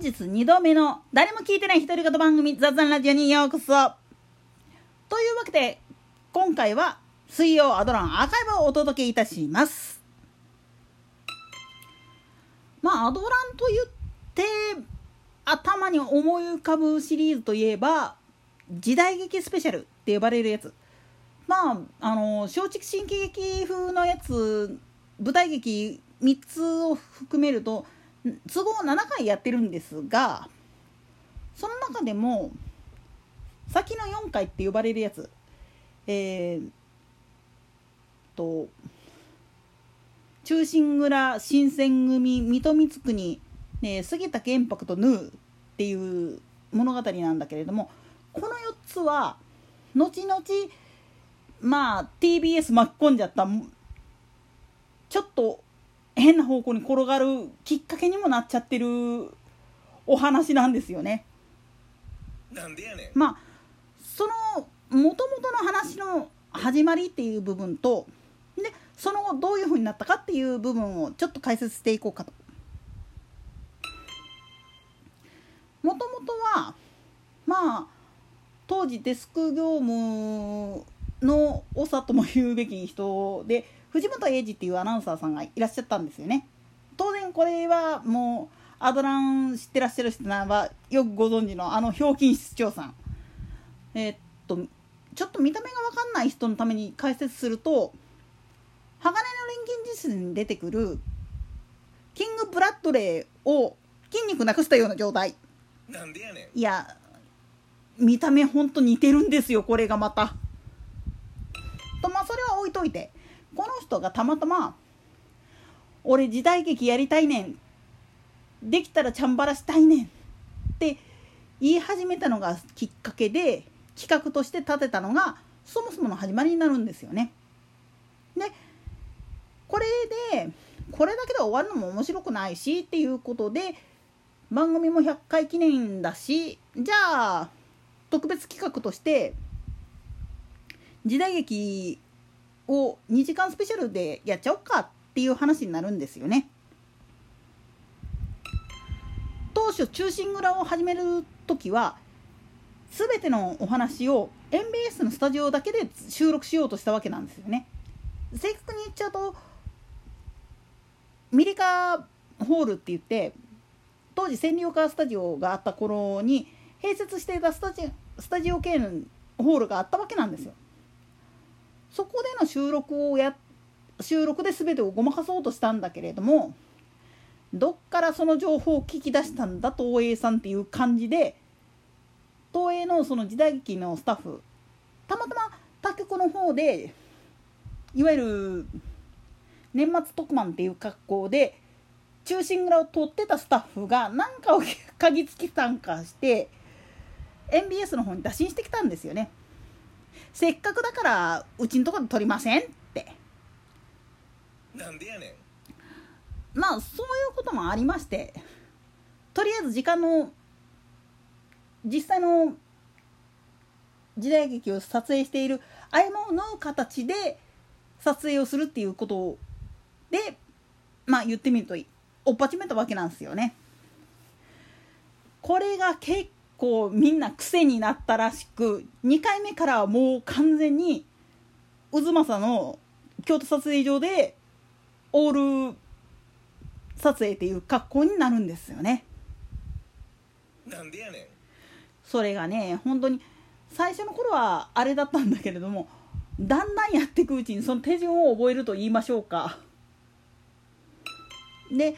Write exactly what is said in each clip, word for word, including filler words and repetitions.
本日にどめの誰も聞いてない独り言番組雑談ラジオにようこそ。というわけで今回は水曜アドランアーカイブをお届けいたします。まあアドランと言って頭に思い浮かぶシリーズといえば時代劇スペシャルって呼ばれるやつ、まああの松竹新喜劇風のやつ、舞台劇みっつを含めると都合ななかいやってるんですが、その中でも先のよんかいって呼ばれるやつ、えー、と忠臣蔵、新選組、水戸光圀、ね、杉田玄白とヌーっていう物語なんだけれども、このよっつは後々、まあ、ティービーエス 巻き込んじゃったちょっと変な方向に転がるきっかけにもなっちゃってるお話なんですよね。なんでやねん。まあその元々の話の始まりっていう部分とで、その後どういう風になったかっていう部分をちょっと解説していこうかと。もともとはまあ当時デスク業務の長とも言うべき人で藤本英二っていうアナウンサーさんがいらっしゃったんですよね。当然これはもうアドラン知ってらっしゃる人ならばよくご存知のあのひょうきん室長さん、えー、っとちょっと見た目が分かんない人のために解説すると、鋼の錬金術師に出てくるキングブラッドレーを筋肉なくしたような状態なんでやねん。いや見た目ほんと似てるんですよこれがまたと。まあそれは置いといて、この人がたまたま俺時代劇やりたいねん、できたらチャンバラしたいねんって言い始めたのがきっかけで、企画として立てたのがそもそもの始まりになるんですよね。でこれでこれだけで終わるのも面白くないしっていうことで、番組もひゃっかい記念だし、じゃあ特別企画として時代劇をにじかんスペシャルでやっちゃおうかっていう話になるんですよね。当初忠臣蔵を始める時は全てのお話を エムビーエス のスタジオだけで収録しようとしたわけなんですよね。正確に言っちゃうとミリカホールって言って、当時占領下スタジオがあった頃に併設していたスタジ、スタジオ系のホールがあったわけなんですよ。そこでの収録をや収録で全てをごまかそうとしたんだけれども、どっからその情報を聞き出したんだ東映さんっていう感じで、東映のその時代劇のスタッフたまたま他局の方でいわゆる年末特番っていう格好で忠臣蔵を撮ってたスタッフが何かを嗅ぎつけたんかして エムビーエス の方に打診してきたんですよね。せっかくだからうちのとこで撮りませんって。なんでやねん。まあそういうこともありまして、とりあえず時間の実際の時代劇を撮影している合間を縫う形で撮影をするっていうことで、まあ言ってみるとおっぱちめたわけなんですよね。これが結こうみんな癖になったらしく、にかいめからはもう完全に太秦の京都撮影所でオール撮影っていう格好になるんですよね。なんでやねん。それがね本当に最初の頃はあれだったんだけれども、だんだんやっていくうちにその手順を覚えると言いましょうか。で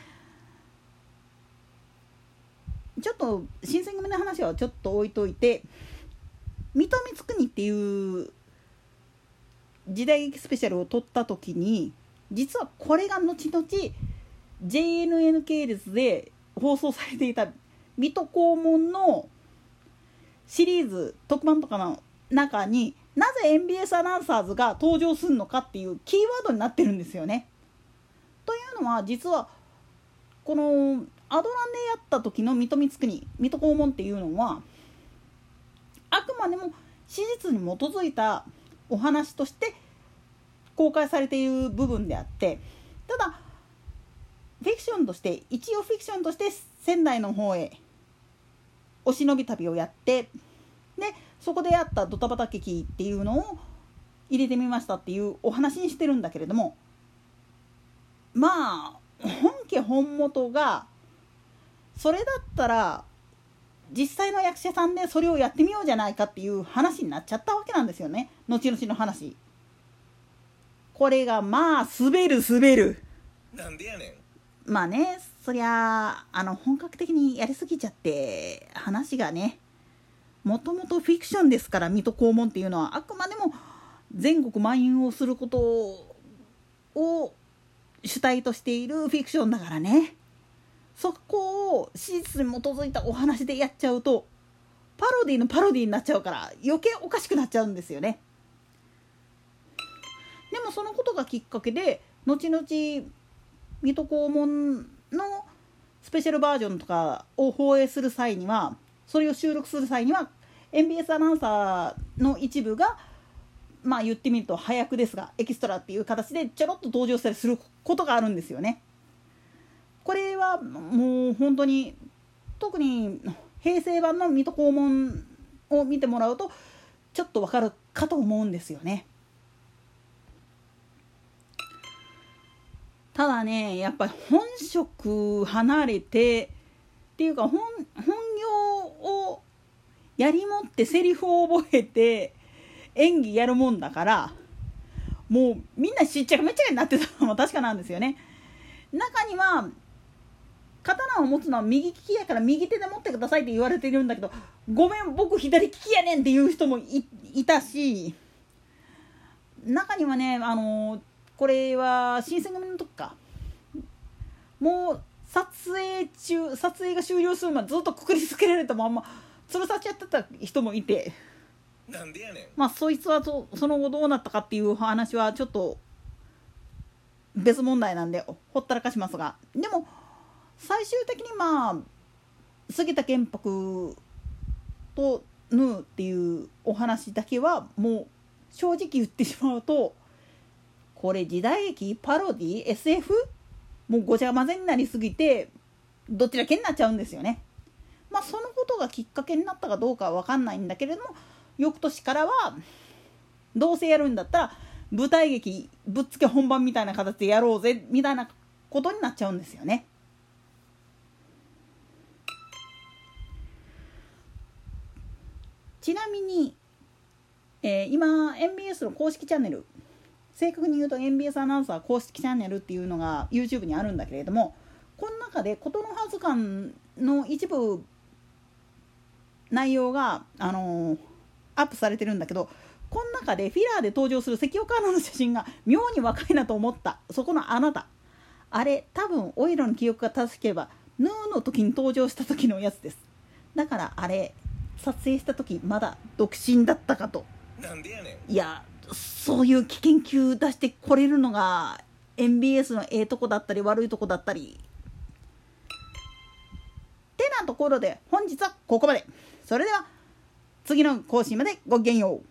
ちょっと新選組の話はちょっと置いといて、水戸光圀っていう時代劇スペシャルを撮った時に、実はこれが後々 ジェイエヌエヌ 系列で放送されていた水戸黄門のシリーズ特番とかの中になぜ エムビーエス アナウンサーズが登場するのかっていうキーワードになってるんですよね。というのは実はこのアドランでやった時の水戸光圀、水戸黄門っていうのはあくまでも史実に基づいたお話として公開されている部分であって、ただフィクションとして一応フィクションとして仙台の方へお忍び旅をやって、でそこでやったドタバタ劇っていうのを入れてみましたっていうお話にしてるんだけれども、まあ本家本元がそれだったら実際の役者さんでそれをやってみようじゃないかっていう話になっちゃったわけなんですよね、後々の話。これがまあ滑る滑る。なんでやねん。まあね、そりゃあの本格的にやりすぎちゃって話がね、もともとフィクションですから、水戸黄門っていうのはあくまでも全国蔓延をすることを主体としているフィクションだからね、そこを史実に基づいたお話でやっちゃうとパロディのパロディになっちゃうから余計おかしくなっちゃうんですよね。でもそのことがきっかけで後々水戸黄門のスペシャルバージョンとかを放映する際には、それを収録する際には エムビーエス アナウンサーの一部がまあ言ってみると配役ですがエキストラっていう形でちょろっと登場したりすることがあるんですよね。これはもう本当に特に平成版の水戸黄門を見てもらうとちょっとわかるかと思うんですよね。ただね、やっぱり本職離れてっていうか 本, 本業をやりもってセリフを覚えて演技やるもんだから、もうみんなしっちゃくめっちゃになってたのも確かなんですよね。中には刀を持つのは右利きやから右手で持ってくださいって言われてるんだけど、ごめん僕左利きやねんっていう人も い, いたし、中にはね、あのー、これは新選組の時か、もう撮影中撮影が終了するまでずっとくくりつけられたまんまつるさちゃってた人もいて、なんでやねん。まあそいつは そ, その後どうなったかっていう話はちょっと別問題なんでほったらかしますが、でも最終的にまあ杉田玄白とヌーっていうお話だけはもう正直言ってしまうと、これ時代劇パロディ エスエフ もうごちゃ混ぜになりすぎてどちらけになっちゃうんですよね。まあそのことがきっかけになったかどうかは分かんないんだけれども、翌年からはどうせやるんだったら舞台劇ぶっつけ本番みたいな形でやろうぜみたいなことになっちゃうんですよね。ちなみに、えー、今 エムビーエス の公式チャンネル、正確に言うと エムビーエス アナウンサー公式チャンネルっていうのが YouTube にあるんだけれども、この中でことのはず館の一部内容が、あのー、アップされてるんだけど、この中でフィラーで登場する関岡アナの写真が妙に若いなと思ったそこのあなた、あれ多分おいらの記憶が正しければヌーの時に登場した時のやつです。だからあれ撮影した時まだ独身だったかと。なんでやねん。いや、そういう危険級出してこれるのが エムビーエス のええとこだったり悪いとこだったりってなところで、本日はここまで。それでは次の更新までごきげんよう。